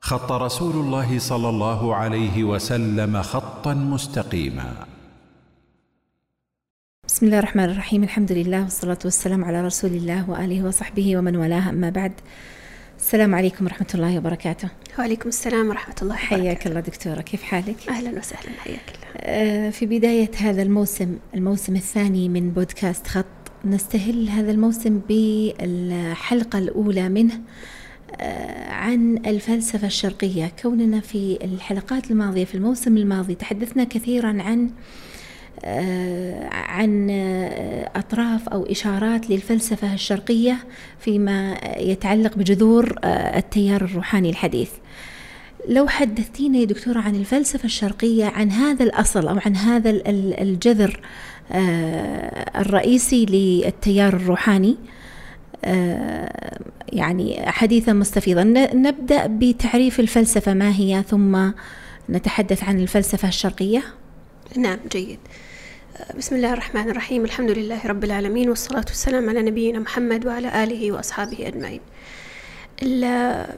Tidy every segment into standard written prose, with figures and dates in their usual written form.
خط رسول الله صلى الله عليه وسلم خطا مستقيما. بسم الله الرحمن الرحيم، الحمد لله والصلاة والسلام على رسول الله وآله وصحبه ومن والاه، أما بعد. السلام عليكم ورحمة الله وبركاته. وعليكم السلام ورحمة الله وبركاته. حياك الله دكتورة، كيف حالك؟ أهلا وسهلا، حياك الله. في بداية هذا الموسم الثاني من بودكاست خط، نستهل هذا الموسم بالحلقة الأولى منه عن الفلسفة الشرقية. كوننا في الحلقات الماضية في الموسم الماضي تحدثنا كثيرا عن أطراف أو إشارات للفلسفة الشرقية فيما يتعلق بجذور التيار الروحاني الحديث. لو حدثتينا يا دكتورة عن الفلسفة الشرقية، عن هذا الأصل أو عن هذا الجذر الرئيسي للتيار الروحاني، يعني حديثا مستفيضا. نبدأ بتعريف الفلسفة ما هي، ثم نتحدث عن الفلسفة الشرقية. نعم، جيد. بسم الله الرحمن الرحيم، الحمد لله رب العالمين، والصلاة والسلام على نبينا محمد وعلى آله وأصحابه أجمعين.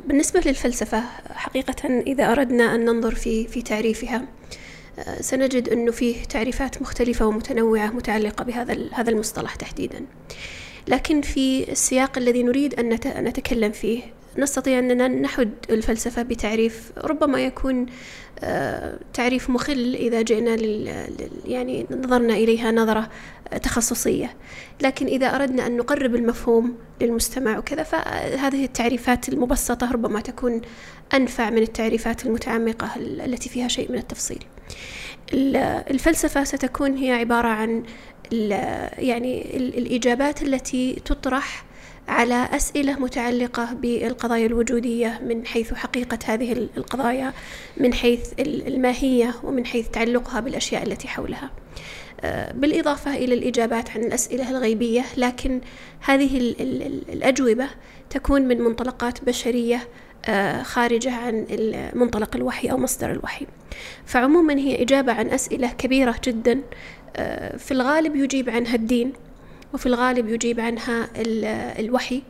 بالنسبة للفلسفة حقيقة، إذا أردنا أن ننظر في تعريفها سنجد أنه فيه تعريفات مختلفة ومتنوعة متعلقة بهذا المصطلح تحديدا، لكن في السياق الذي نريد أن نتكلم فيه نستطيع أننا نحد الفلسفة بتعريف ربما يكون تعريف مخل إذا جئنا يعني نظرنا إليها نظرة تخصصية، لكن إذا أردنا أن نقرب المفهوم للمستمع وكذا فهذه التعريفات المبسطة ربما تكون أنفع من التعريفات المتعمقة التي فيها شيء من التفصيل. الفلسفة ستكون هي عبارة عن يعني الإجابات التي تطرح على أسئلة متعلقة بالقضايا الوجودية، من حيث حقيقة هذه القضايا، من حيث الماهية، ومن حيث تعلقها بالأشياء التي حولها، بالإضافة إلى الإجابات عن الأسئلة الغيبية، لكن هذه الأجوبة تكون من منطلقات بشرية خارجة عن منطلق الوحي أو مصدر الوحي. فعموما هي إجابة عن أسئلة كبيرة جدا، في الغالب يجيب عنها الدين، وفي الغالب يجيب عنها الوحي،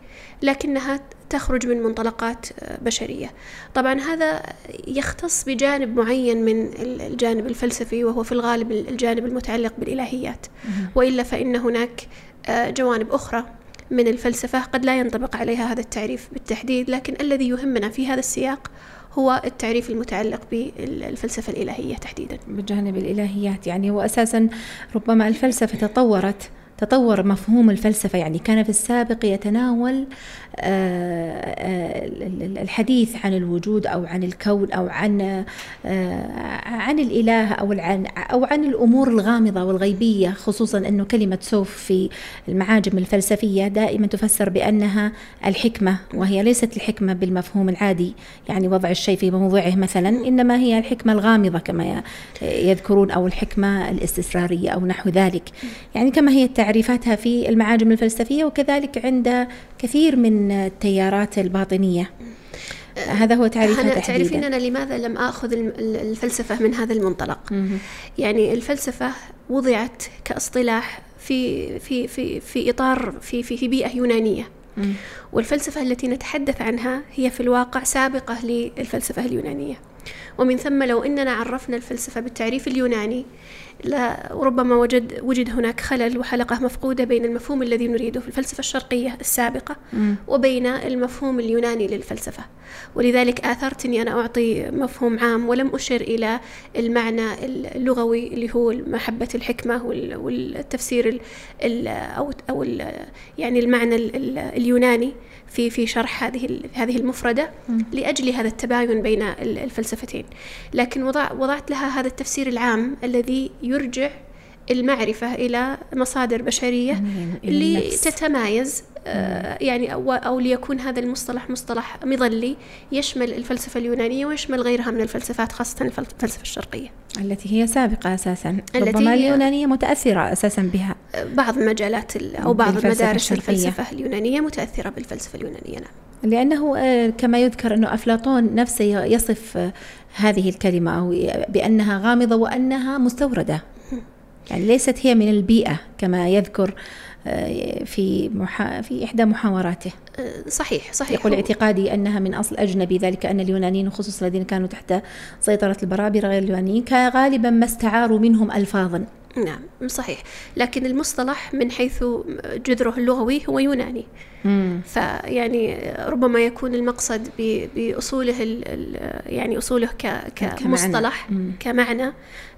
لكنها تخرج من منطلقات بشرية. طبعا هذا يختص بجانب معين من الجانب الفلسفي، وهو في الغالب الجانب المتعلق بالإلهيات، وإلا فإن هناك جوانب أخرى من الفلسفة قد لا ينطبق عليها هذا التعريف بالتحديد، لكن الذي يهمنا في هذا السياق هو التعريف المتعلق بالفلسفة الإلهية تحديدا، بجانب الإلهيات يعني. وأساسا ربما الفلسفة تطور مفهوم الفلسفة، يعني كان في السابق يتناول الحديث عن الوجود أو عن الكون أو عن الإله أو عن الأمور الغامضة والغيبية، خصوصا أنه كلمة سوف في المعاجم الفلسفية دائما تفسر بأنها الحكمة، وهي ليست الحكمة بالمفهوم العادي، يعني وضع الشيء في موضعه مثلا، إنما هي الحكمة الغامضة كما يذكرون، أو الحكمة الاستسرارية أو نحو ذلك، يعني كما هي تعريفاتها في المعاجم الفلسفية، وكذلك عند كثير من التيارات الباطنية. هذا هو تعريفها تحديدا. أنا لماذا لم أخذ الفلسفة من هذا المنطلق؟ يعني الفلسفة وضعت كاصطلاح في إطار في بيئة يونانية، والفلسفة التي نتحدث عنها هي في الواقع سابقة للفلسفة اليونانية، ومن ثم لو أننا عرفنا الفلسفة بالتعريف اليوناني ربما وجد هناك خلل وحلقة مفقودة بين المفهوم الذي نريده في الفلسفة الشرقية السابقة وبين المفهوم اليوناني للفلسفة، ولذلك آثرت أني أنا أعطي مفهوم عام ولم أشر إلى المعنى اللغوي اللي هو محبة الحكمة والتفسير يعني المعنى اليوناني في شرح هذه المفردة لأجل هذا التباين بين الفلسفتين، لكن وضعت لها هذا التفسير العام الذي يرجع المعرفة إلى مصادر بشرية لتتمايز، يعني أو ليكون هذا المصطلح مصطلح مظلي يشمل الفلسفة اليونانية ويشمل غيرها من الفلسفات، خاصة الفلسفة الشرقية التي هي سابقة أساسا، ربما اليونانية متأثرة أساسا بها بعض مجالات أو بعض مدارس الفلسفة اليونانية متأثرة بالفلسفة اليونانية. نعم، لأنه كما يذكر أنه أفلاطون نفسه يصف هذه الكلمة أو بأنها غامضة وأنها مستوردة، يعني ليست هي من البيئة كما يذكر في إحدى محاوراته. صحيح صحيح. يقول اعتقادي أنها من أصل أجنبي، ذلك أن اليونانيين خصوصا الذين كانوا تحت سيطرة البرابرة غير اليونانيين غالبا ما استعاروا منهم ألفاظا. نعم صحيح، لكن المصطلح من حيث جذره اللغوي هو يوناني. فيعني ربما يكون المقصد بأصوله يعني أصوله كمصطلح كمعنى،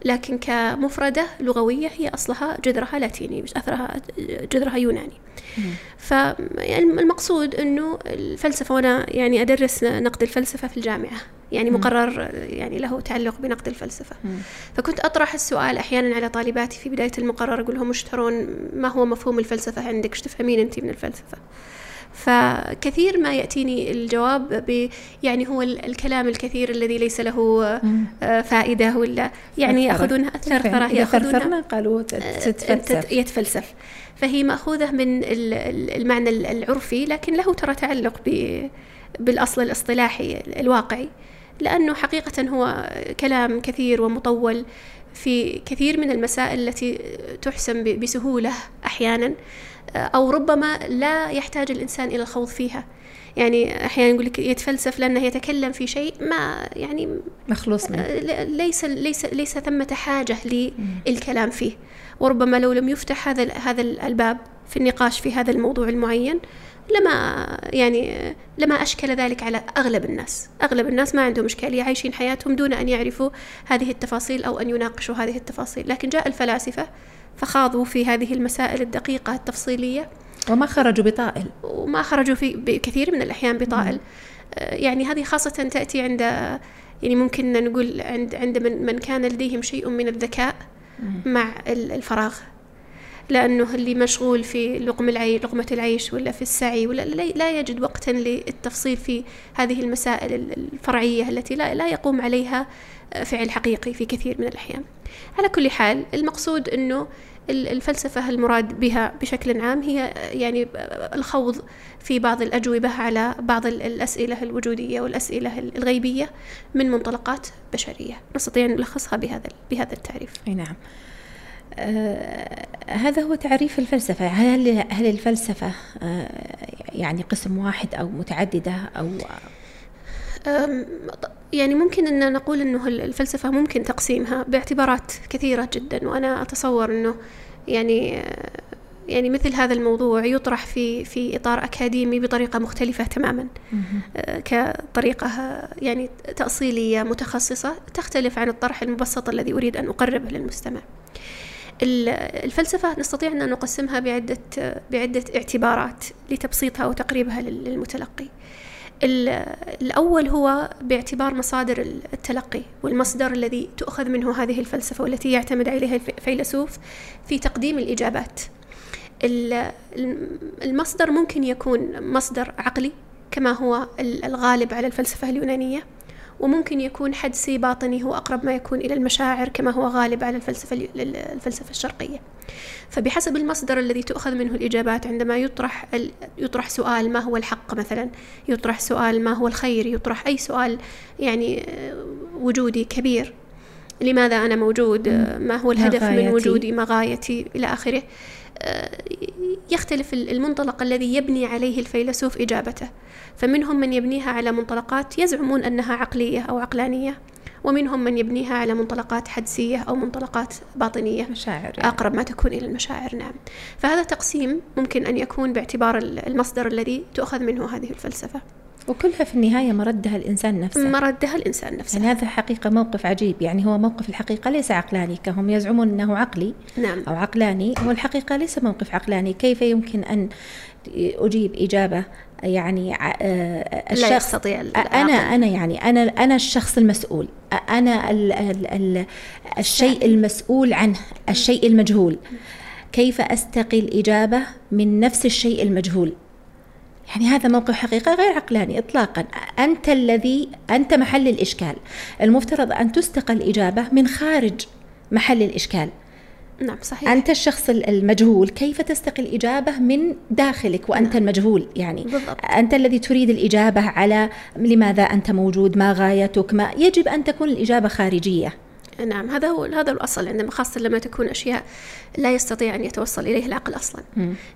لكن كمفردة لغوية هي أصلها جذرها لاتيني، أثرها جذرها يوناني. فالمقصود أنه الفلسفة، وأنا يعني أدرس نقد الفلسفة في الجامعة، يعني مقرر يعني له تعلق بنقد الفلسفة، فكنت أطرح السؤال أحيانا على طالباتي في بداية المقرر، أقول لهم وش ترون ما هو مفهوم الفلسفة عندك، وش تفهمين أنت من الفلسفة؟ فكثير ما يأتيني الجواب يعني هو الكلام الكثير الذي ليس له فائدة، ولا يعني يأخذونها ثرثرة، يأخذونها قالوا يتفلسف. فهي مأخوذة من المعنى العرفي، لكن له ترى تعلق بالأصل الاصطلاحي الواقعي، لأنه حقيقة هو كلام كثير ومطول في كثير من المسائل التي تحسم بسهولة أحيانا، أو ربما لا يحتاج الإنسان إلى الخوض فيها. يعني أحيانا يقول لك يتفلسف لأنه يتكلم في شيء ما يعني مخلوص منه، ليس ثمة حاجة للكلام فيه، وربما لو لم يفتح هذا الباب في النقاش في هذا الموضوع المعين لما أشكل ذلك على أغلب الناس. أغلب الناس ما عندهم إشكالية، عايشين حياتهم دون أن يعرفوا هذه التفاصيل أو أن يناقشوا هذه التفاصيل، لكن جاء الفلاسفة فخاضوا في هذه المسائل الدقيقة التفصيلية، وما خرجوا بطائل، وما خرجوا في بكثير من الأحيان بطائل. يعني هذه خاصة تأتي عند يعني ممكن نقول عند من كان لديهم شيء من الذكاء مع الفراغ، لأنه اللي مشغول في لقمة العيش ولا في السعي ولا لا يجد وقتا للتفصيل في هذه المسائل الفرعية التي لا يقوم عليها فعل حقيقي في كثير من الأحيان. على كل حال، المقصود أنه الفلسفة المراد بها بشكل عام هي يعني الخوض في بعض الأجوبة على بعض الأسئلة الوجودية والأسئلة الغيبية من منطلقات بشرية، نستطيع أن نلخصها بهذا التعريف. نعم. هذا هو تعريف الفلسفة. هل الفلسفة يعني قسم واحد أو متعددة أو يعني ممكن أن نقول أنه الفلسفة ممكن تقسيمها باعتبارات كثيرة جدا، وأنا أتصور أنه يعني مثل هذا الموضوع يطرح في إطار أكاديمي بطريقة مختلفة تماما، كطريقة يعني تأصيلية متخصصة تختلف عن الطرح المبسط الذي أريد أن أقربه للمستمع. الفلسفة نستطيع أن نقسمها بعدة اعتبارات لتبسيطها وتقريبها للمتلقي. الأول هو باعتبار مصادر التلقي، والمصدر الذي تؤخذ منه هذه الفلسفة والتي يعتمد عليها الفيلسوف في تقديم الإجابات. المصدر ممكن يكون مصدر عقلي كما هو الغالب على الفلسفة اليونانية، وممكن يكون حدسي باطني هو أقرب ما يكون إلى المشاعر كما هو غالب على الفلسفة الشرقية. فبحسب المصدر الذي تؤخذ منه الإجابات، عندما يطرح سؤال ما هو الحق مثلا، يطرح سؤال ما هو الخير، يطرح أي سؤال يعني وجودي كبير، لماذا أنا موجود، ما هو الهدف من وجودي، ما غايتي إلى آخره، يختلف المنطلق الذي يبني عليه الفيلسوف إجابته. فمنهم من يبنيها على منطلقات يزعمون أنها عقلية أو عقلانية، ومنهم من يبنيها على منطلقات حدسية أو منطلقات باطنية، مشاعر يعني. أقرب ما تكون إلى المشاعر. نعم. فهذا تقسيم ممكن أن يكون باعتبار المصدر الذي تؤخذ منه هذه الفلسفة، وكلها في النهاية مردها الإنسان نفسه. يعني هذا حقيقة موقف عجيب، يعني هو موقف الحقيقة ليس عقلاني، كهم يزعمون أنه عقلي أو عقلاني، والحقيقة ليس موقف عقلاني. كيف يمكن أن أجيب إجابة يعني الشخص لا يستطيع أنا الشخص المسؤول، أنا الشيء المسؤول عنه، الشيء المجهول، كيف أستقي الإجابة من نفس الشيء المجهول؟ يعني هذا موقف حقيقة غير عقلاني إطلاقا. أنت محل الإشكال، المفترض أن تستقى الإجابة من خارج محل الإشكال. نعم صحيح. أنت الشخص المجهول، كيف تستقي الإجابة من داخلك وأنت المجهول؟ يعني بالضبط. أنت الذي تريد الإجابة على لماذا أنت موجود، ما غايتك، ما يجب أن تكون الإجابة خارجية. نعم، هذا الأصل عندما، خاصة لما تكون أشياء لا يستطيع أن يتوصل إليه العقل أصلا.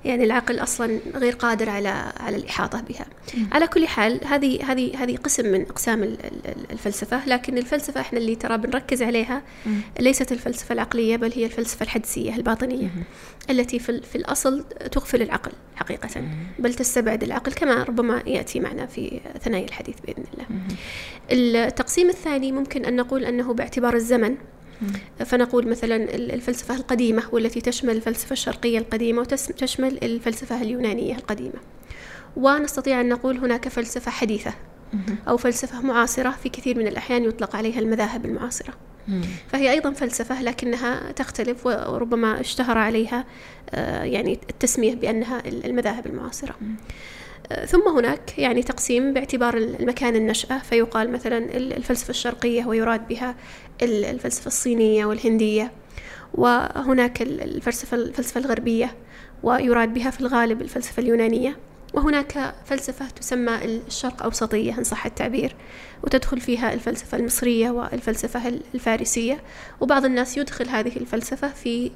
يعني العقل أصلا غير قادر على الإحاطة بها. على كل حال هذه قسم من أقسام الفلسفة، لكن الفلسفة إحنا اللي ترى بنركز عليها ليست الفلسفة العقلية، بل هي الفلسفة الحدسية الباطنية التي في الأصل تغفل العقل حقيقة، بل تستبعد العقل كما ربما يأتي معنا في ثنايا الحديث بإذن الله. التقسيم الثاني ممكن أن نقول أنه باعتبار الزمن، فنقول مثلا الفلسفة القديمة والتي تشمل الفلسفة الشرقية القديمة وتشمل الفلسفة اليونانية القديمة، ونستطيع أن نقول هناك فلسفة حديثة أو فلسفة معاصرة، في كثير من الأحيان يطلق عليها المذاهب المعاصرة، فهي أيضا فلسفة لكنها تختلف، وربما اشتهر عليها يعني التسمية بأنها المذاهب المعاصرة. ثم هناك يعني تقسيم باعتبار المكان النشأة، فيقال مثلا الفلسفة الشرقية ويراد بها الفلسفة الصينية والهندية، وهناك الفلسفة الغربية ويراد بها في الغالب الفلسفة اليونانية، وهناك فلسفة تسمى الشرق أوسطية إن صح التعبير، وتدخل فيها الفلسفة المصرية والفلسفة الفارسية، وبعض الناس يدخل هذه الفلسفة في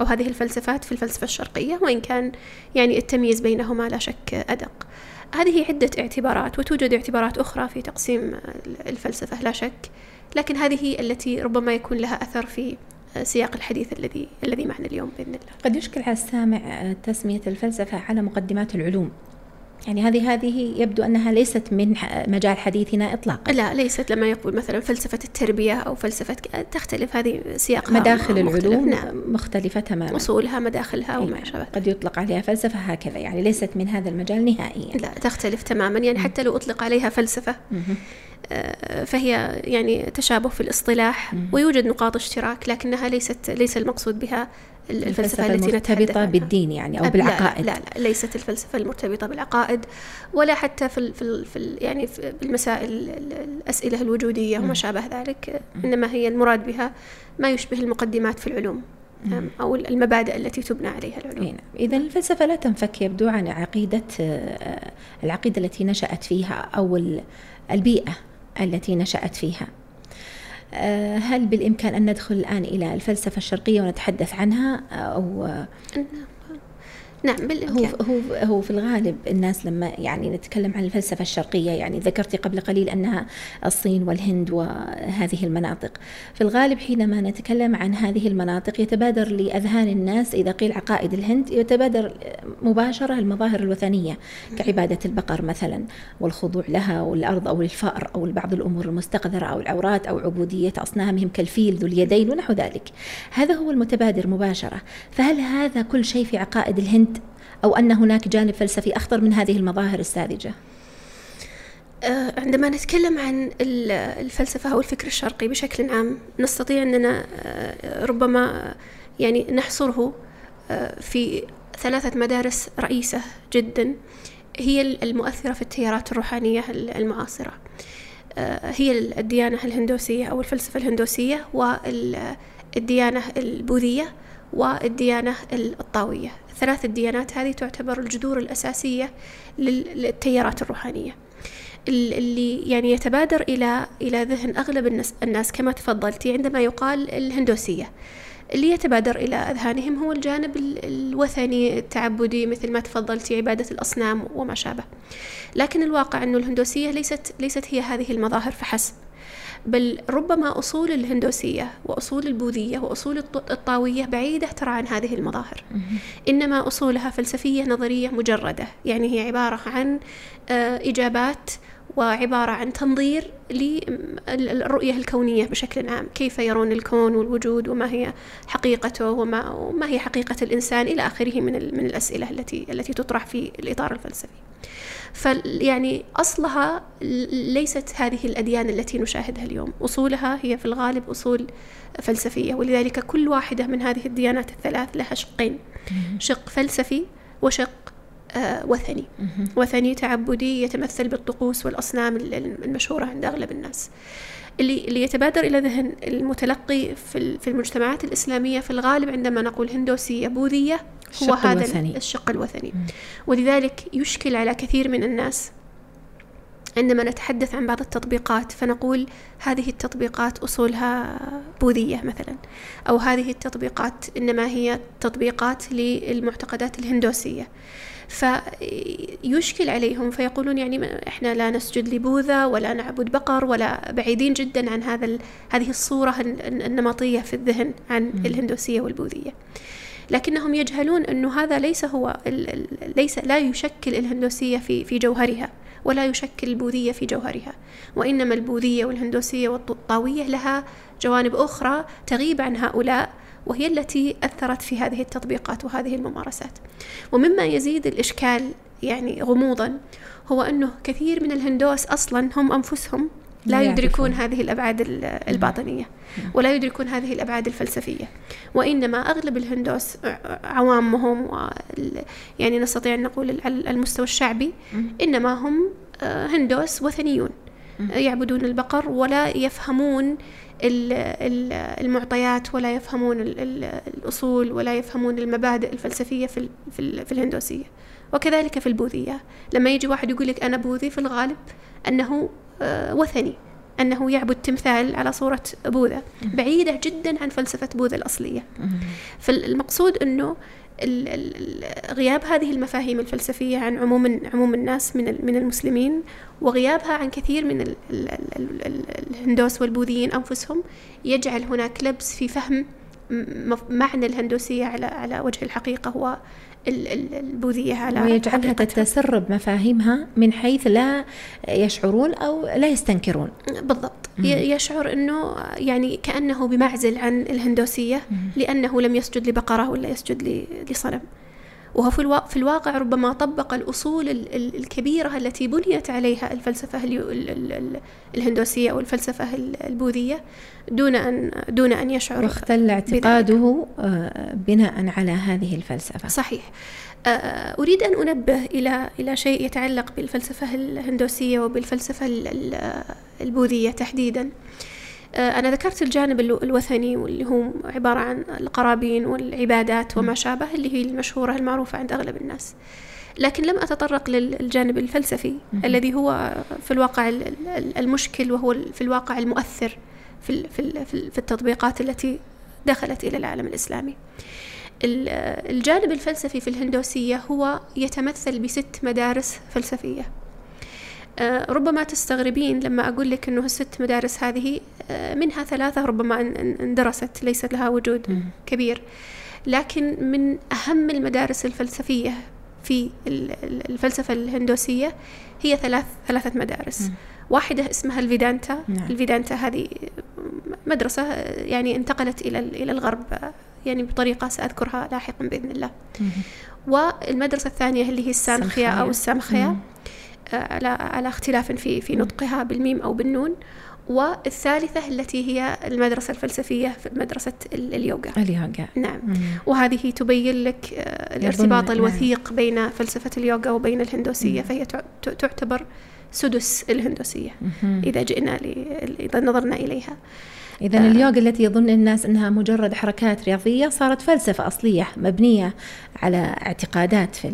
أو هذه الفلسفات في الفلسفة الشرقية، وإن كان يعني التمييز بينهما لا شك أدق. هذه عدة اعتبارات، وتوجد اعتبارات أخرى في تقسيم الفلسفة لا شك، لكن هذه التي ربما يكون لها أثر في سياق الحديث الذي معنا اليوم بإذن الله. قد يشكل على السامع تسمية الفلسفة على مقدمات العلوم، يعني هذه يبدو أنها ليست من مجال حديثنا إطلاقا. لا، ليست. لما يقول مثلا فلسفة التربية أو فلسفة تختلف هذه سياقها، مداخل العلوم مختلفة تماما، أصولها مداخلها وما شابه. قد يطلق عليها فلسفة هكذا، يعني ليست من هذا المجال نهائيا. لا، تختلف تماما. يعني حتى لو أطلق عليها فلسفة فهي يعني تشابه في الاصطلاح، ويوجد نقاط اشتراك، لكنها ليس المقصود بها الفلسفة التي مرتبطة بالدين يعني أو بالعقائد. لا، لا، ليست الفلسفة المرتبطة بالعقائد، ولا حتى يعني في المسائل الأسئلة الوجودية وما شابه ذلك، إنما هي المراد بها ما يشبه المقدمات في العلوم أو المبادئ التي تبنى عليها العلوم. إذا الفلسفة لا تنفك يبدو عن العقيدة التي نشأت فيها أو البيئة التي نشأت فيها. هل بالإمكان أن ندخل الآن إلى الفلسفة الشرقية ونتحدث عنها؟ أو نعم، بالإمكان. هو في الغالب الناس لما يعني نتكلم عن الفلسفة الشرقية، يعني ذكرتي قبل قليل أنها الصين والهند وهذه المناطق، في الغالب حينما نتكلم عن هذه المناطق يتبادر لأذهان الناس إذا قيل عقائد الهند يتبادر مباشرة المظاهر الوثنية كعبادة البقر مثلا والخضوع لها والأرض أو الفأر أو بعض الأمور المستقذرة أو العورات أو عبودية أصنامهم كالفيل ذو اليدين ونحو ذلك. هذا هو المتبادر مباشرة. فهل هذا كل شيء في عقائد الهند أو أن هناك جانب فلسفي أخطر من هذه المظاهر الساذجة؟ عندما نتكلم عن الفلسفة أو الفكر الشرقي بشكل عام، نستطيع أننا ربما يعني نحصره في ثلاثة مدارس رئيسة جدا هي المؤثرة في التيارات الروحانية المعاصرة، هي الديانة الهندوسية أو الفلسفة الهندوسية، والديانة البوذية، والديانة الطاوية. ثلاث الديانات هذه تعتبر الجذور الأساسية للتيارات الروحانية، اللي يعني يتبادر إلى ذهن أغلب الناس كما تفضلتي عندما يقال الهندوسية، اللي يتبادر إلى أذهانهم هو الجانب الوثني التعبدي مثل ما تفضلتي، عبادة الأصنام وما شابه. لكن الواقع أن الهندوسية ليست هي هذه المظاهر فحسب، بل ربما أصول الهندوسية وأصول البوذية وأصول الطاوية بعيدة ترى عن هذه المظاهر، إنما أصولها فلسفية نظرية مجردة، يعني هي عبارة عن إجابات وعبارة عن تنظير للرؤية الكونية بشكل عام، كيف يرون الكون والوجود وما هي حقيقته وما هي حقيقة الإنسان إلى آخره من الأسئلة التي تطرح في الإطار الفلسفي. فيعني أصلها ليست هذه الأديان التي نشاهدها اليوم، أصولها هي في الغالب أصول فلسفية، ولذلك كل واحدة من هذه الديانات الثلاث لها شقين، شق فلسفي وشق وثني، وثني تعبدي يتمثل بالطقوس والأصنام المشهورة عند أغلب الناس، اللي يتبادر إلى ذهن المتلقي في المجتمعات الإسلامية في الغالب عندما نقول هندوسية بوذية هو هذا الشق الوثني. ولذلك يشكل على كثير من الناس عندما نتحدث عن بعض التطبيقات فنقول هذه التطبيقات أصولها بوذية مثلا، أو هذه التطبيقات إنما هي تطبيقات للمعتقدات الهندوسية، فيشكل عليهم فيقولون يعني إحنا لا نسجد لبوذا ولا نعبد بقر، ولا بعيدين جدا عن هذه الصورة النمطية في الذهن عن الهندوسية والبوذية. لكنهم يجهلون أنه هذا ليس هو ليس لا يشكل الهندوسية في جوهرها، ولا يشكل البوذية في جوهرها، وإنما البوذية والهندوسية والطاوية لها جوانب أخرى تغيب عن هؤلاء، وهي التي أثرت في هذه التطبيقات وهذه الممارسات. ومما يزيد الإشكال يعني غموضا هو أنه كثير من الهندوس أصلا هم أنفسهم لا يدركون هذه الأبعاد الباطنية ولا يدركون هذه الأبعاد الفلسفية، وإنما أغلب الهندوس عوامهم يعني نستطيع أن نقول على المستوى الشعبي إنما هم هندوس وثنيون يعبدون البقر، ولا يفهمون المعطيات، ولا يفهمون الأصول، ولا يفهمون المبادئ الفلسفية في الهندوسية. وكذلك في البوذية، لما يجي واحد يقول لك أنا بوذي في الغالب أنه وثني، أنه يعبد تمثال على صورة بوذا بعيدة جدا عن فلسفة بوذا الأصلية. فالمقصود أنه غياب هذه المفاهيم الفلسفية عن عموم الناس من المسلمين، وغيابها عن كثير من الهندوس والبوذيين أنفسهم، يجعل هناك لبس في فهم معنى الهندوسية على وجه الحقيقة هو البوذية، على ويجعلها تتسرب مفاهيمها من حيث لا يشعرون أو لا يستنكرون. بالضبط، يشعر أنه يعني كأنه بمعزل عن الهندوسية لأنه لم يسجد لبقرة ولا يسجد لصنم، وهو في الواقع ربما طبق الأصول الكبيرة التي بنيت عليها الفلسفة الهندوسية أو الفلسفة البوذية دون أن يشعر، واختل اعتقاده بناء على هذه الفلسفة. صحيح. أريد أن أنبه إلى شيء يتعلق بالفلسفة الهندوسية وبالفلسفة البوذية تحديدا. أنا ذكرت الجانب الوثني واللي هو عبارة عن القرابين والعبادات وما شابه، اللي هي المشهورة المعروفة عند أغلب الناس، لكن لم أتطرق للجانب الفلسفي الذي هو في الواقع المشكل، وهو في الواقع المؤثر في التطبيقات التي دخلت إلى العالم الإسلامي. الجانب الفلسفي في الهندوسية هو يتمثل بست مدارس فلسفية. ربما تستغربين لما أقول لك أنه الست مدارس هذه منها ثلاثة ربما اندرست ليست لها وجود كبير، لكن من أهم المدارس الفلسفية في الفلسفة الهندوسية هي ثلاثة مدارس. واحدة اسمها الفيدانتا. الفيدانتا هذه مدرسة يعني انتقلت إلى الغرب يعني بطريقة سأذكرها لاحقا بإذن الله. والمدرسة الثانية اللي هي السامخية أو السامخية، على اختلاف في نطقها بالميم أو بالنون. والثالثة التي هي المدرسة الفلسفية في مدرسة اليوغا. نعم. وهذه تبين لك الارتباط الوثيق بين فلسفة اليوغا وبين الهندوسية، فهي تعتبر سدس الهندوسية إذا نظرنا إليها. إذن اليوغا التي يظن الناس أنها مجرد حركات رياضية صارت فلسفة أصلية مبنية على اعتقادات في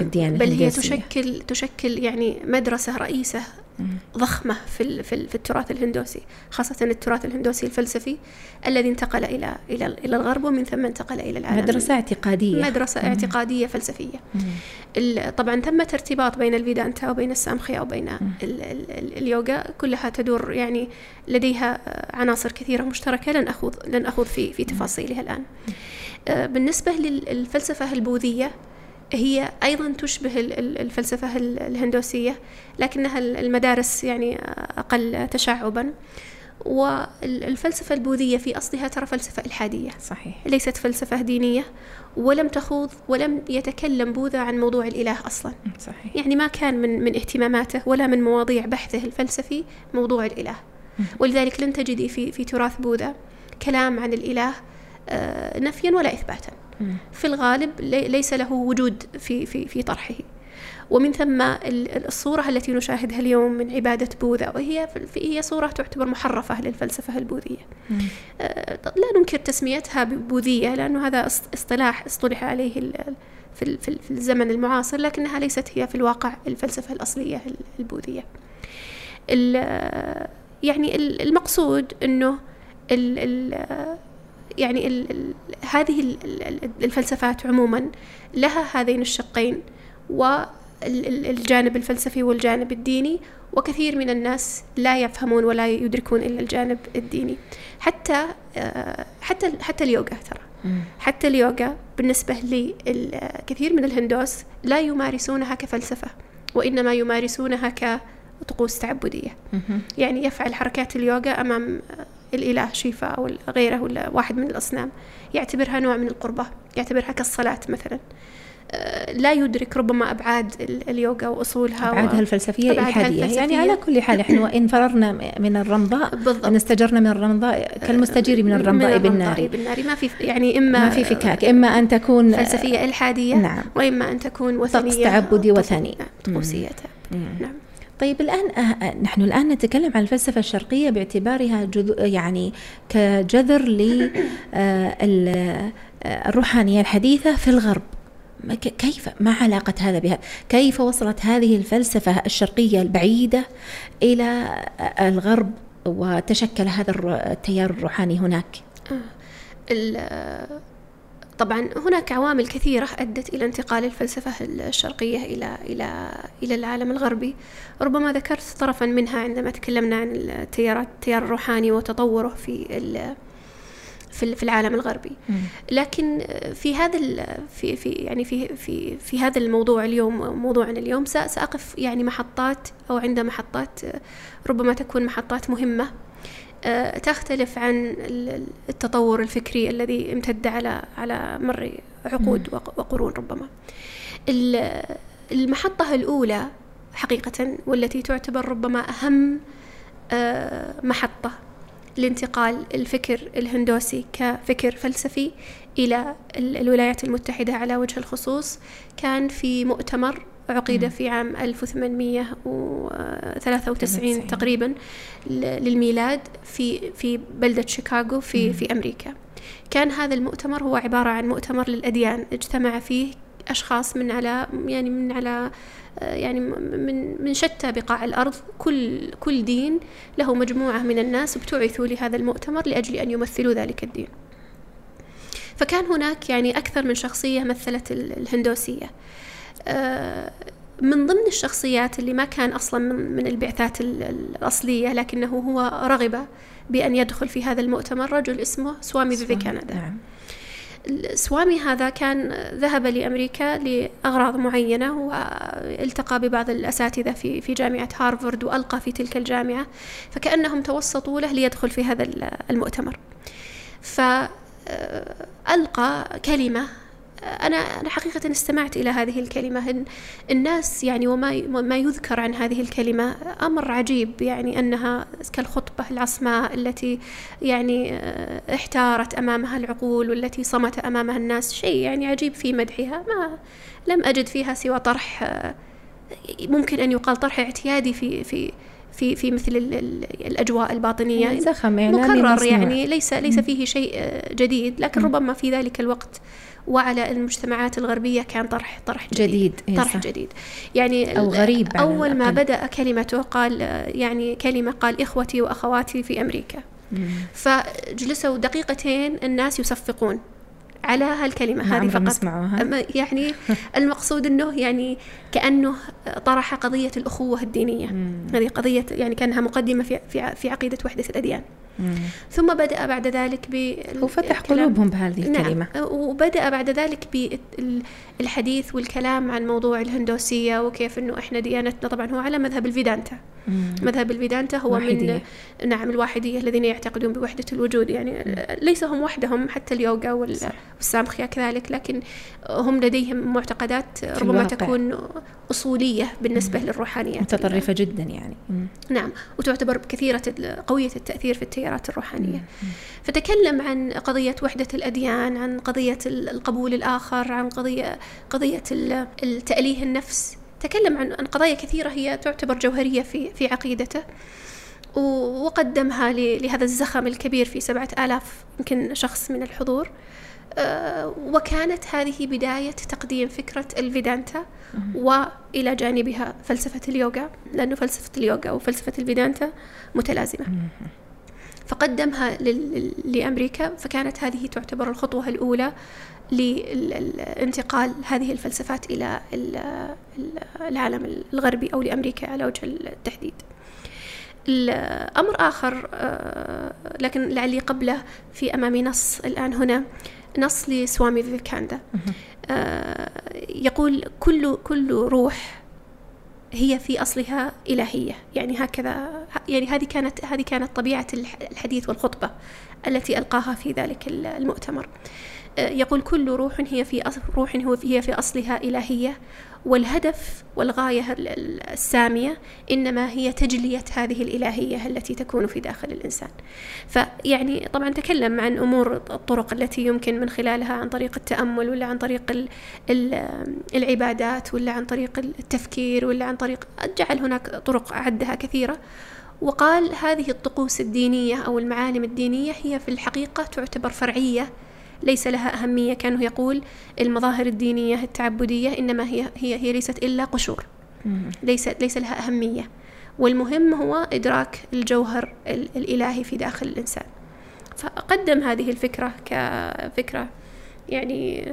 الديانة الهندوسية. بل هي تشكل يعني مدرسة رئيسة ضخمة في التراث الهندوسي، خاصة التراث الهندوسي الفلسفي الذي انتقل إلى الغرب، ومن ثم انتقل إلى العالم. مدرسة اعتقادية فلسفية. طبعا تم ارتباط بين الفيدانتا وبين السامخية وبين اليوغا، كلها تدور يعني لديها عناصر كثيرة مشتركة لن أخوض في تفاصيلها الآن. بالنسبة للفلسفة البوذية، هي أيضا تشبه الفلسفة الهندوسية، لكنها المدارس يعني أقل تشعبا. والفلسفة البوذية في أصلها ترى فلسفة إلحادية. صحيح. ليست فلسفة دينية، ولم تخوض ولم يتكلم بوذا عن موضوع الإله أصلا. صحيح. يعني ما كان من اهتماماته ولا من مواضيع بحثه الفلسفي موضوع الإله، ولذلك لن تجدي في تراث بوذا كلام عن الإله نفيا ولا إثباتا. في الغالب ليس له وجود في طرحه. ومن ثم الصورة التي نشاهدها اليوم من عبادة بوذا، وهي هي صورة تعتبر محرفة للفلسفة البوذية. لا ننكر تسميتها بوذية، لأنه هذا اصطلاح اصطلح عليه في الزمن المعاصر، لكنها ليست هي في الواقع الفلسفة الأصلية البوذية. يعني المقصود أنه هذه الفلسفات عموما لها هذين الشقين، والجانب الفلسفي والجانب الديني، وكثير من الناس لا يفهمون ولا يدركون إلا الجانب الديني. حتى حتى حتى اليوغا، ترى حتى اليوغا بالنسبة لكثير من الهندوس لا يمارسونها كفلسفة، وإنما يمارسونها كطقوس تعبدية. يعني يفعل حركات اليوغا أمام الإله شيفا أو غيره ولا واحد من الأصنام، يعتبرها نوع من القربة، يعتبرها كالصلاة مثلا. لا يدرك ربما أبعاد اليوغا وأصولها، أبعادها الفلسفية الإلحادية. يعني على كل حال إحنا إن فررنا من الرمضاء، إن استجرنا من الرمضاء كالمستجير من الرمضاء بالنار. ما في يعني إما في فكاك، إما أن تكون فلسفية إلحادية، نعم، وإما أن تكون وثنية، طقس تعبدي وثني، طقوسية. نعم. طيب الآن نحن الآن نتكلم عن الفلسفة الشرقية باعتبارها يعني كجذر للروحانية الحديثة في الغرب. كيف، ما علاقة هذا بها؟ كيف وصلت هذه الفلسفة الشرقية البعيدة إلى الغرب وتشكل هذا التيار الروحاني هناك؟ طبعا هناك عوامل كثيرة أدت إلى انتقال الفلسفة الشرقية إلى إلى إلى العالم الغربي. ربما ذكرت طرفا منها عندما تكلمنا عن التيار الروحاني وتطوره في العالم الغربي. لكن في هذا في في يعني في في في هذا الموضوع اليوم، موضوعنا اليوم، سأقف يعني محطات أو عند محطات ربما تكون محطات مهمة تختلف عن التطور الفكري الذي امتد على مر عقود وقرون. ربما المحطة الأولى حقيقة، والتي تعتبر ربما أهم محطة لانتقال الفكر الهندوسي كفكر فلسفي إلى الولايات المتحدة على وجه الخصوص، كان في مؤتمر عقد في عام 1893 تقريبا للميلاد في بلدة شيكاغو في أمريكا. كان هذا المؤتمر هو عبارة عن مؤتمر للأديان، اجتمع فيه أشخاص من شتى بقاع الأرض. كل دين له مجموعة من الناس ابتعثوا لهذا المؤتمر لأجل أن يمثلوا ذلك الدين. فكان هناك يعني أكثر من شخصية مثلت الهندوسية. من ضمن الشخصيات اللي ما كان أصلا من البعثات الأصلية، لكنه هو رغب بأن يدخل في هذا المؤتمر، رجل اسمه سوامي فيفيكاناندا. نعم. سوامي هذا كان ذهب لأمريكا لأغراض معينة، والتقى ببعض الأساتذة في جامعة هارفارد، وألقى في تلك الجامعة، فكأنهم توسطوا له ليدخل في هذا المؤتمر. فألقى كلمة، أنا حقيقة استمعت إلى هذه الكلمة. الناس يعني وما يذكر عن هذه الكلمة أمر عجيب، يعني أنها كالخطبة العصماء التي يعني احتارت أمامها العقول، والتي صمت أمامها الناس. شيء يعني عجيب في مدحها، ما لم أجد فيها سوى طرح، ممكن أن يقال طرح اعتيادي في مثل الأجواء الباطنية، مكرر، يعني ليس فيه شيء جديد. لكن ربما في ذلك الوقت وعلى المجتمعات الغربية كان طرح جديد. طرح جديد يعني أو غريب. أول ما بدأ كلمته قال يعني كلمة، قال إخوتي وأخواتي في أمريكا. فجلسوا دقيقتين الناس يصفقون على هالكلمة هذه فقط. يعني المقصود أنه يعني كأنه طرح قضية الأخوة الدينية. هذه قضية يعني كأنها مقدمة في عقيدة وحدة الأديان. ثم بدأ بعد ذلك وفتح قلوبهم بهذه الكلمة. نعم. وبدأ بعد ذلك بالحديث والكلام عن موضوع الهندوسية، وكيف أنه إحنا ديانتنا، طبعا هو على مذهب الفيدانتا. مذهب الفيدانتا هو واحدية. من نعم الواحدية الذين يعتقدون بوحدة الوجود، يعني ليس هم وحدهم، حتى اليوغا والسامخية كذلك، لكن هم لديهم معتقدات ربما تكون أصولية بالنسبة للروحانيات، متطرفة جدا يعني. نعم. وتعتبر كثيرة قوية التأثير في التيارات الروحانية. فتكلم عن قضية وحدة الأديان، عن قضية القبول الآخر، عن قضية التأليه النفس. تكلم عن قضايا كثيرة هي تعتبر جوهرية في عقيدته، وقدمها لهذا الزخم الكبير في 7000 يمكن شخص من الحضور. وكانت هذه بداية تقديم فكرة الفيدانتا وإلى جانبها فلسفة اليوغا، لأنه فلسفة اليوغا وفلسفة الفيدانتا متلازمة. فقدمها لأمريكا، فكانت هذه تعتبر الخطوة الأولى لانتقال هذه الفلسفات إلى العالم الغربي أو لأمريكا على وجه التحديد. الأمر آخر، لكن لعلي قبله في أمامي نص الآن هنا، نص لسوامي فيفيكاناندا يقول: كل روح هي في أصلها إلهية. يعني هكذا، يعني هذه كانت طبيعة الحديث والخطبة التي ألقاها في ذلك المؤتمر. يقول: كل روح هي في أصلها إلهية، والهدف والغاية السامية إنما هي تجلية هذه الإلهية التي تكون في داخل الإنسان. فيعني طبعا تكلم عن أمور الطرق التي يمكن من خلالها، عن طريق التأمل، ولا عن طريق العبادات، ولا عن طريق التفكير، ولا عن طريق، جعل هناك طرق عدها كثيرة. وقال: هذه الطقوس الدينية أو المعالم الدينية هي في الحقيقة تعتبر فرعية ليس لها أهمية. كانوا يقول المظاهر الدينية التعبدية إنما هي ليست إلا قشور، ليس لها أهمية، والمهم هو إدراك الجوهر الإلهي في داخل الإنسان. فقدم هذه الفكرة كفكرة يعني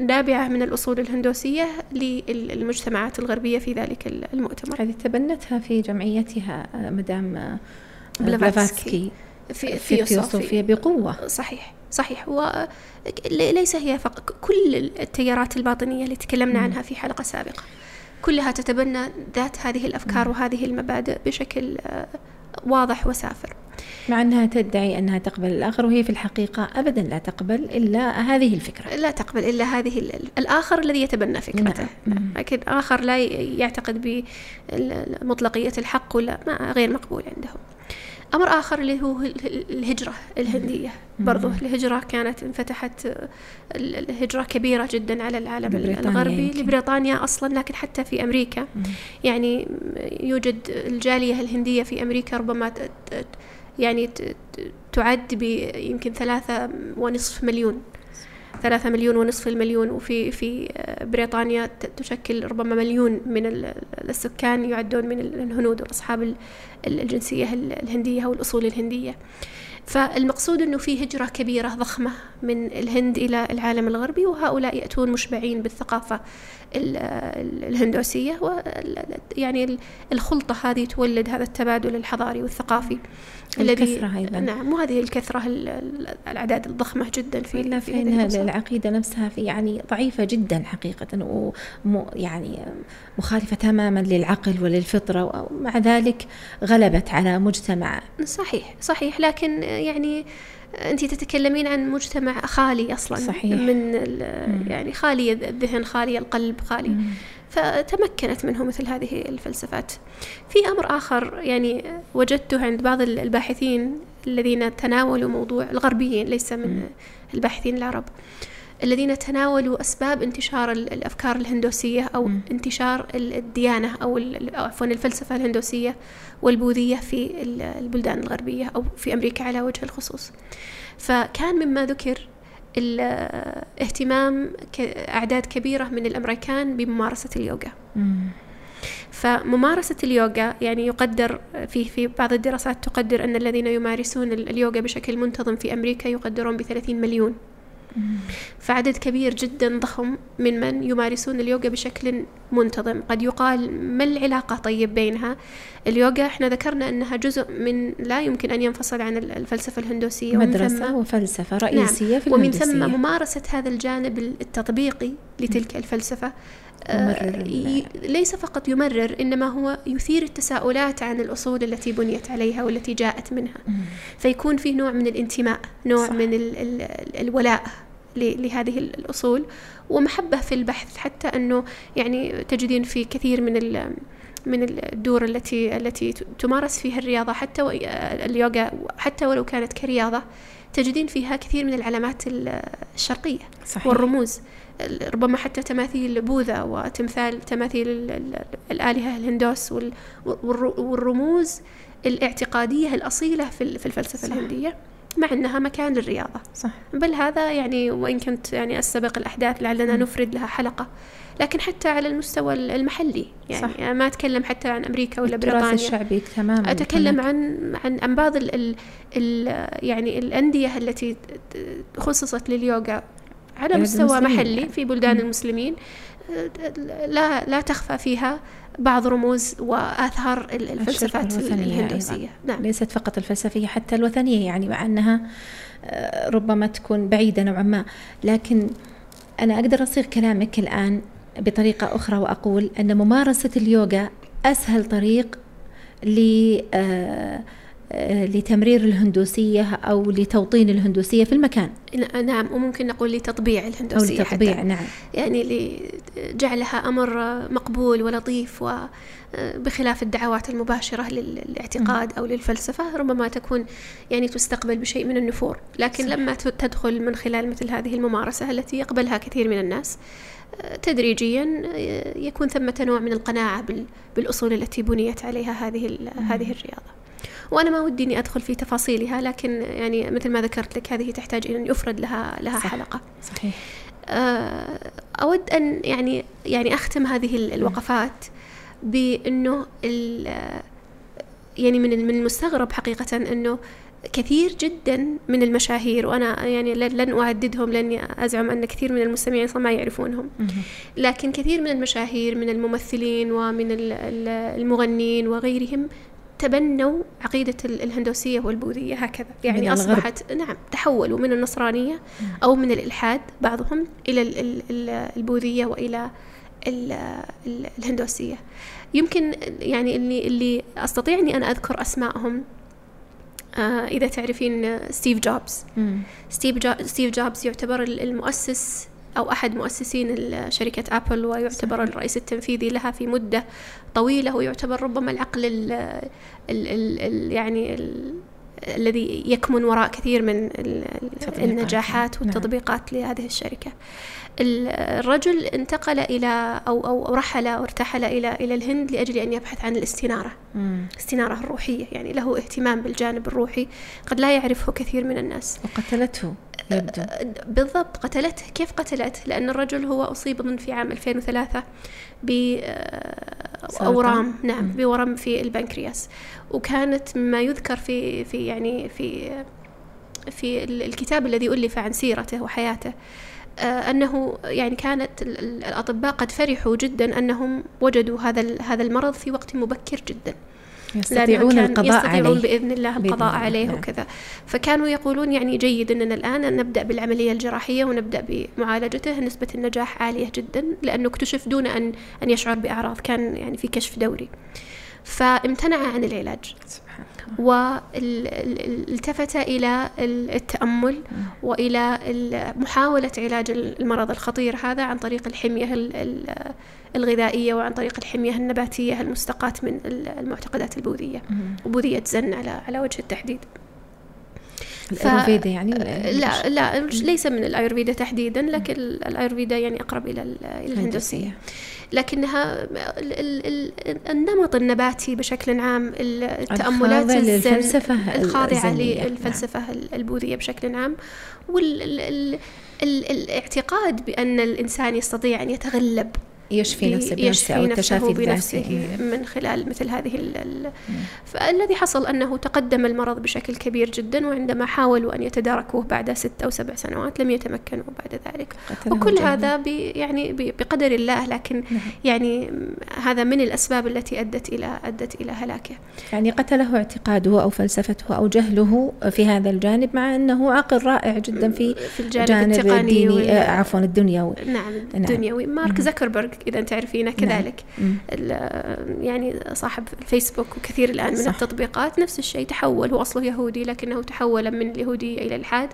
نابعة من الأصول الهندوسية للمجتمعات الغربية في ذلك المؤتمر. هذه تبنتها في جمعيتها مدام بلافاتكي في التيوصوفي بقوة. صحيح. وليس هي فقط، كل التيارات الباطنية اللي تكلمنا عنها في حلقة سابقة كلها تتبنى ذات هذه الأفكار وهذه المبادئ بشكل واضح وسافر، مع أنها تدعي أنها تقبل الآخر، وهي في الحقيقة أبدا لا تقبل إلا هذه الفكرة، لا تقبل إلا هذه الآخر الذي يتبنى فكرته. لكن آخر لا يعتقد بمطلقية الحق ولا غير مقبول عندهم. أمر آخر اللي هو الهجرة الهندية، برضو الهجرة كانت انفتحت الهجرة كبيرة جدا على العالم الغربي، لبريطانيا أصلا، لكن حتى في أمريكا. يعني يوجد الجالية الهندية في أمريكا ربما يعني تعد يمكن 3.5 مليون، 3.5 مليون، وفي بريطانيا تشكل ربما 1 مليون من السكان يعدون من الهنود وأصحاب الجنسية الهندية والأصول الهندية. فالمقصود أنه في هجرة كبيرة ضخمة من الهند إلى العالم الغربي، وهؤلاء يأتون مشبعين بالثقافة الهندوسية، ويعني الخلطة هذه تولد هذا التبادل الحضاري والثقافي الذي نعم، وهذه الكثرة الأعداد الضخمة جدا في العقيدة نفسها في يعني ضعيفة جدا حقيقة، يعني مخالفة تماما للعقل وللفطرة، ومع ذلك غلبت على مجتمع. صحيح. لكن يعني أنت تتكلمين عن مجتمع خالي أصلا، صحيح. من يعني خالي الذهن، خالي القلب، خالي فتمكنت منه مثل هذه الفلسفات. في أمر آخر يعني وجدته عند بعض الباحثين الذين تناولوا موضوع الغربيين، ليس من الباحثين العرب، الذين تناولوا أسباب انتشار الأفكار الهندوسية أو انتشار الديانة أو عفوا الفلسفة الهندوسية والبوذية في البلدان الغربية أو في أمريكا على وجه الخصوص. فكان مما ذكر اهتمام أعداد كبيرة من الأمريكان بممارسة اليوغا. فممارسة اليوغا يعني يقدر في بعض الدراسات تقدر أن الذين يمارسون اليوغا بشكل منتظم في أمريكا يقدرون ب30 مليون. فعدد كبير جدا ضخم من يمارسون اليوغا بشكل منتظم. قد يقال: ما العلاقة طيب بينها؟ اليوغا احنا ذكرنا أنها جزء من، لا يمكن أن ينفصل عن الفلسفة الهندوسية، مدرسة وفلسفة رئيسية، نعم، في الهندوسية. ومن ثم ممارسة هذا الجانب التطبيقي لتلك الفلسفة ليس فقط يمرر، إنما هو يثير التساؤلات عن الأصول التي بنيت عليها والتي جاءت منها. فيكون فيه نوع من الانتماء، نوع من الولاء لهذه الأصول، ومحبة في البحث، حتى أنه يعني تجدين في كثير من الدور التي تمارس فيها الرياضة، حتى اليوغا، حتى ولو كانت كرياضة، تجدين فيها كثير من العلامات الشرقية، صحيح. والرموز، ربما حتى تماثيل بوذا وتمثال تماثيل الآلهة الهندوس، والرموز الاعتقادية الأصيلة في الفلسفة الهندية مع أنها مكان للرياضة. صح. بل هذا يعني وإن كنت يعني أسبق الأحداث لعلنا نفرد لها حلقة، لكن حتى على المستوى المحلي يعني. صح. ما أتكلم حتى عن أمريكا ولا بريطانيا، التراث الشعبي تماما، أتكلم عن بعض يعني الأندية التي خصصت لليوغا على مستوى محلي يعني. في بلدان المسلمين لا تخفى فيها بعض رموز وآثار الفلسفات الهندوسية أيضاً. نعم. ليست فقط الفلسفية، حتى الوثنية يعني، مع أنها ربما تكون بعيدة نوعا ما، لكن أنا أقدر أصيغ كلامك الآن بطريقة أخرى وأقول أن ممارسة اليوغا أسهل طريق لتمرير الهندوسية أو لتوطين الهندوسية في المكان. نعم، وممكن نقول لتطبيع الهندوسية أو لتطبيع حتى. نعم، يعني لجعلها أمر مقبول ولطيف، وبخلاف الدعوات المباشرة للاعتقاد أو للفلسفة ربما تكون يعني تستقبل بشيء من النفور، لكن صحيح. لما تدخل من خلال مثل هذه الممارسة التي يقبلها كثير من الناس تدريجيا يكون ثمة نوع من القناعة بالأصول التي بنيت عليها هذه الرياضة. وأنا ما ودي إني أدخل في تفاصيلها، لكن يعني مثل ما ذكرت لك هذه تحتاج إلى أن يفرد لها صح. حلقة. صحيح. أود أن يعني أختم هذه الوقفات بأنه يعني من المستغرب حقيقة أنه كثير جدا من المشاهير، وأنا يعني لن أعددهم لأني أزعم أن كثير من المستمعين صراحة ما يعرفونهم، لكن كثير من المشاهير من الممثلين ومن المغنين وغيرهم تبنوا عقيدة الهندوسية والبوذية هكذا، يعني أصبحت نعم تحولوا من النصرانية أو من الإلحاد بعضهم إلى البوذية وإلى الهندوسية. يمكن يعني اللي أستطيع أني أنا أذكر أسمائهم، إذا تعرفين ستيف جوبز. ستيف جوبز يعتبر المؤسس أو أحد مؤسسين شركة أبل، ويعتبر الرئيس التنفيذي لها في مدة طويلة، ويعتبر ربما العقل ال الذي يكمن وراء كثير من النجاحات والتطبيقات لهذه الشركة. الرجل انتقل إلى أو رحل أو ارتحل إلى الهند لأجل أن يبحث عن الاستنارة الروحية، يعني له اهتمام بالجانب الروحي قد لا يعرفه كثير من الناس. وقتلته يبدو. بالضبط، قتلته. كيف قتلته؟ لأن الرجل هو أصيب من في عام 2003 بأورام، نعم بورم في البنكرياس، وكانت مما يذكر في يعني في الكتاب الذي ألف عن سيرته وحياته، أنه يعني كانت الأطباء قد فرحوا جدا أنهم وجدوا هذا المرض في وقت مبكر جدا، يستطيعون بإذن الله القضاء عليه وكذا. فكانوا يقولون يعني جيد أننا الآن نبدأ بالعملية الجراحية ونبدأ بمعالجته، نسبة النجاح عالية جدا لأنه اكتشف دون أن يشعر بأعراض، كان يعني في كشف دوري. فامتنع عن العلاج والتفت إلى التأمل وإلى محاولة علاج المرض الخطير هذا عن طريق الحمية الغذائية وعن طريق الحمية النباتية المستقاة من المعتقدات البوذية وبوذية زن على وجه التحديد. الأيروفيدا يعني لا ليس من الأيروفيدا تحديدا، لكن الأيروفيدا يعني أقرب إلى الهندوسية، لكنها النمط النباتي بشكل عام، التأملات الخاضعة للفلسفة البوذية بشكل عام، والاعتقاد بأن الإنسان يستطيع أن يتغلب يشفي نفسه بنفسه من خلال مثل هذه فالذي حصل أنه تقدم المرض بشكل كبير جدا، وعندما حاولوا أن يتداركوه بعد 6 أو 7 سنوات لم يتمكنوا بعد ذلك. وكل هذا يعني بقدر الله، لكن يعني هذا من الأسباب التي أدت إلى هلاكه، يعني قتله اعتقاده أو فلسفته أو جهله في هذا الجانب، مع أنه عقل رائع جدا في الجانب الديني، عفوا الدنيوي. نعم الدنيوي. مارك زكربيرج إذا تعرفينه كذلك، يعني صاحب الفيسبوك وكثير الآن من التطبيقات، نفس الشيء تحول، هو أصله يهودي لكنه تحول من اليهودية إلى الإلحاد،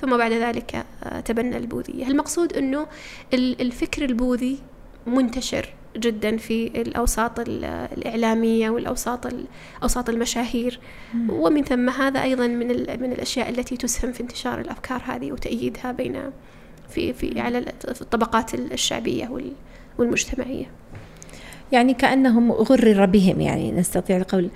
ثم بعد ذلك تبنى البوذية. المقصود أنه الفكر البوذي منتشر جدا في الأوساط الإعلامية والأوساط المشاهير، ومن ثم هذا أيضا من الأشياء التي تسهم في انتشار الأفكار هذه وتأييدها بين في على الطبقات الشعبية والمجتمعية. يعني كأنهم غرر بهم، يعني نستطيع القول.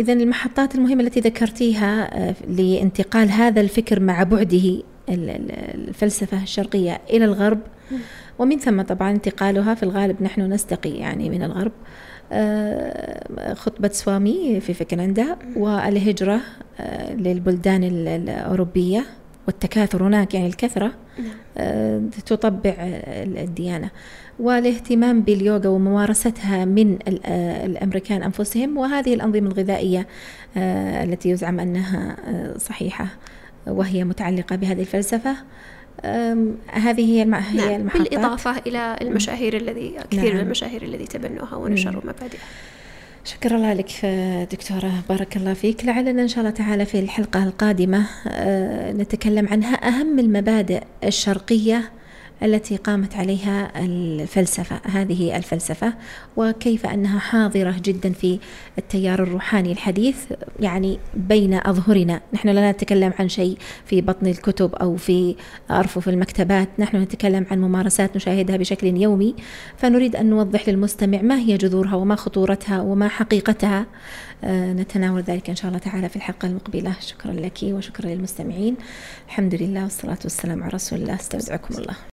إذا المحطات المهمة التي ذكرتيها لانتقال هذا الفكر مع بعده الفلسفة الشرقية إلى الغرب، ومن ثم طبعا انتقالها في الغالب نحن نستقي يعني من الغرب، خطبة سوامي فيفيكاناندا والهجرة للبلدان الأوروبية والتكاثر هناك، يعني الكثرة تطبع الديانة، والاهتمام باليوغا وممارستها من الأمريكان أنفسهم، وهذه الأنظمة الغذائية التي يزعم أنها صحيحة وهي متعلقة بهذه الفلسفة. هذه هي المحطات، بالإضافة إلى المشاهير الذي كثير من المشاهير الذي تبنوها ونشروا مبادئها. شكرا الله لك دكتورة، بارك الله فيك. لعلنا إن شاء الله تعالى في الحلقة القادمة نتكلم عن أهم المبادئ الشرقية التي قامت عليها الفلسفة، هذه الفلسفة، وكيف أنها حاضرة جدا في التيار الروحاني الحديث، يعني بين أظهرنا. نحن لا نتكلم عن شيء في بطن الكتب أو في أرفف المكتبات، نحن نتكلم عن ممارسات نشاهدها بشكل يومي، فنريد أن نوضح للمستمع ما هي جذورها وما خطورتها وما حقيقتها. نتناول ذلك إن شاء الله تعالى في الحلقة المقبلة. شكرا لك وشكرا للمستمعين. الحمد لله والصلاة والسلام على رسول الله. استودعكم الله.